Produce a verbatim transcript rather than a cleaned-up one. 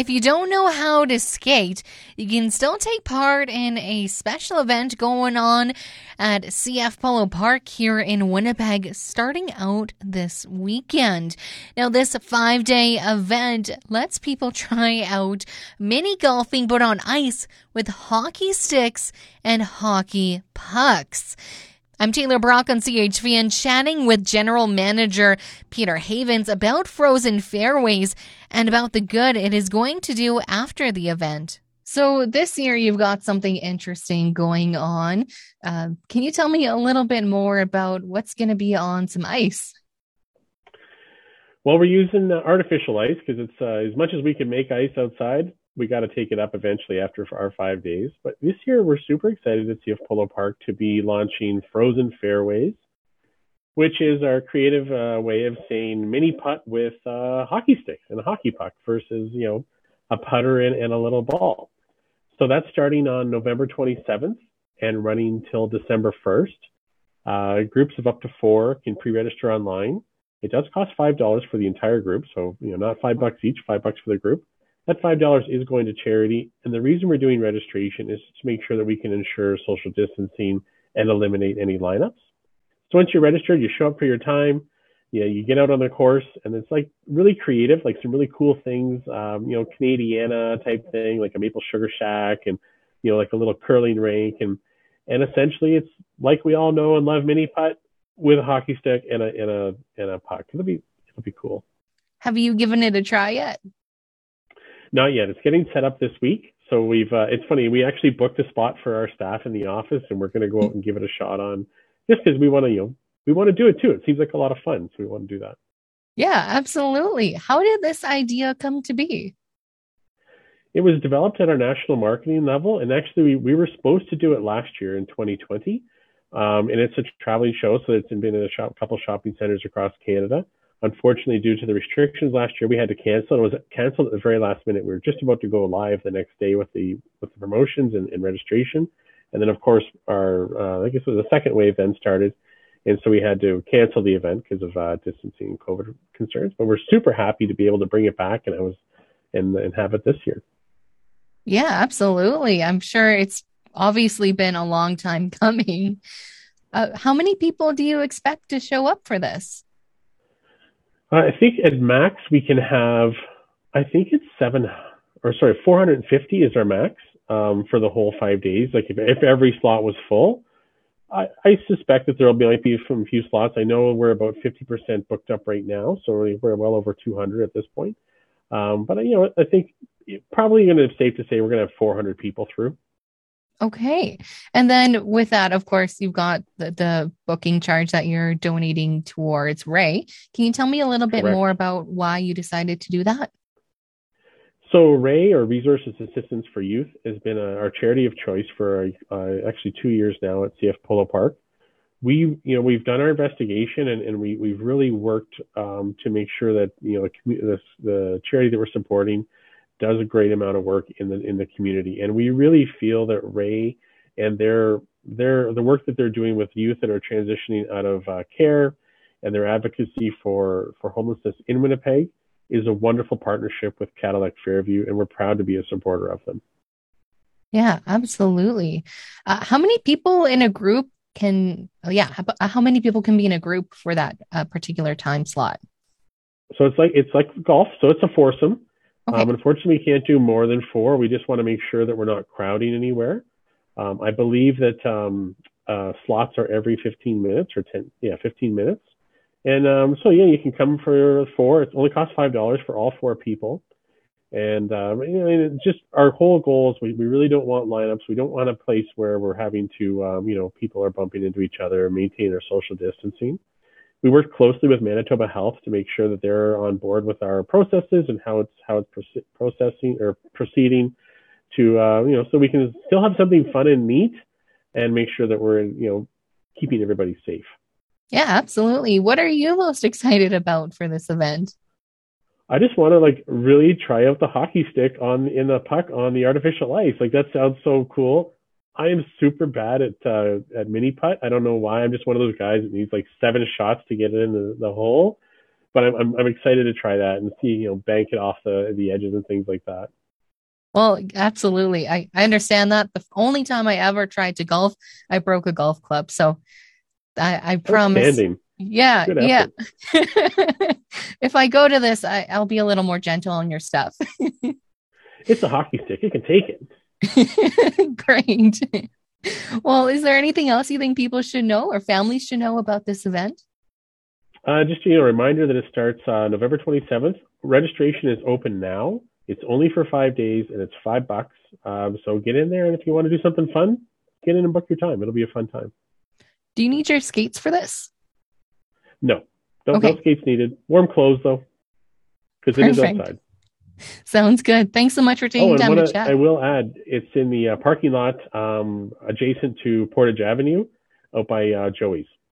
If you don't know how to skate, you can still take part in a special event going on at C F Polo Park here in Winnipeg starting out this weekend. Now, this five-day event lets people try out mini golfing but on ice with hockey sticks and hockey pucks. I'm Taylor Brock on C H V N chatting with General Manager Peter Havens about Frozen Fairways and about the good it is going to do after the event. So this year you've got something interesting going on. Uh, can you tell me a little bit more about what's going to be on some ice? Well, we're using uh, artificial ice because it's uh, as much as we can make ice outside, we got to take it up eventually after our five days. But this year, we're super excited at C F Polo Park to be launching Frozen Fairways, which is our creative uh, way of saying mini putt with uh, hockey sticks and a hockey puck versus, you know, a putter and, and a little ball. So that's starting on November twenty-seventh and running till December first. Uh, groups of up to four can pre-register online. It does cost five dollars for the entire group. So, you know, not five bucks each, five bucks for the group. That five dollars is going to charity, and the reason we're doing registration is to make sure that we can ensure social distancing and eliminate any lineups. So once you're registered, you show up for your time, yeah, you get out on the course, and it's like really creative, like some really cool things, um, you know, Canadiana type thing, like a maple sugar shack, and you know, like a little curling rink, and and essentially it's like we all know and love mini putt with a hockey stick and a and a and a puck. It'll be it'll be cool. Have you given it a try yet? Not yet. It's getting set up this week. So we've, uh, it's funny, we actually booked a spot for our staff in the office and we're going to go out and give it a shot on just because we want to, you know, we want to do it too. It seems like a lot of fun. So we want to do that. Yeah, absolutely. How did this idea come to be? It was developed at our national marketing level. And actually we, we were supposed to do it last year in twenty twenty. Um, and it's a traveling show. So it's been in a shop, couple shopping centers across Canada. Unfortunately, due to the restrictions last year, we had to cancel. It was canceled at the very last minute. We were just about to go live the next day with the with the promotions and, and registration. And then, of course, our uh, I guess it was the second wave then started. And so we had to cancel the event because of uh, distancing and COVID concerns. But we're super happy to be able to bring it back and I was and, and have it this year. Yeah, absolutely. I'm sure it's obviously been a long time coming. Uh, how many people do you expect to show up for this? I think at max we can have, I think it's seven or sorry, four hundred fifty is our max um, for the whole five days. Like if, if every slot was full, I, I suspect that there'll be like be some few slots. I know we're about fifty percent booked up right now, so we're well over two hundred at this point. Um, but you know, I think probably going to be safe to say we're going to have four hundred people through. Okay. And then with that, of course, you've got the, the booking charge that you're donating towards Ray. Can you tell me a little bit Correct. more about why you decided to do that? So Ray, or Resources Assistance for Youth, has been a, our charity of choice for uh, actually two years now at C F Polo Park. We, you know, we've done our investigation and, and we, we've really worked um, to make sure that, you know, the, the charity that we're supporting does a great amount of work in the in the community, and we really feel that Ray and their their the work that they're doing with youth that are transitioning out of uh, care, and their advocacy for for homelessness in Winnipeg is a wonderful partnership with Cadillac Fairview, and we're proud to be a supporter of them. Yeah, absolutely. Uh, how many people in a group can? Oh, yeah, how, how many people can be in a group for that uh, particular time slot? So it's like it's like golf. So it's a foursome. Okay. Um, unfortunately, we can't do more than four. We just want to make sure that we're not crowding anywhere. Um, I believe that um, uh, slots are every fifteen minutes or ten, yeah, fifteen minutes. And um, so, yeah, you can come for four. It only costs five dollars for all four people. And, um, you know, and it's just our whole goal is we, we really don't want lineups. We don't want a place where we're having to, um, you know, people are bumping into each other and maintain their social distancing. We work closely with Manitoba Health to make sure that they're on board with our processes and how it's how it's proce- processing or proceeding to, uh, you know, so we can still have something fun and neat and make sure that we're, you know, keeping everybody safe. Yeah, absolutely. What are you most excited about for this event? I just want to like really try out the hockey stick on in the puck on the artificial ice. Like that sounds so cool. I am super bad at uh, at mini putt. I don't know why. I'm just one of those guys that needs like seven shots to get it in the, the hole. but I'm I'm excited to try that and see, you know, bank it off the the edges and things like that. Well, absolutely. I, I understand that. The only time I ever tried to golf, I broke a golf club. So I, I promise. Yeah. Yeah. If I go to this, I, I'll be a little more gentle on your stuff. It's a hockey stick. You can take it. Great. Well, is there anything else you think people should know or families should know about this event? Uh, just you know, a reminder that it starts on uh, November twenty-seventh. Registration is open now. It's only for five days and it's five bucks. Um, so get in there. And if you want to do something fun, get in and book your time. It'll be a fun time. Do you need your skates for this? No, no, okay. No skates needed. Warm clothes though, because it is outside. Sounds good. Thanks so much for taking oh, time to I, chat. I will add, it's in the uh, parking lot um, adjacent to Portage Avenue out by uh, Joey's.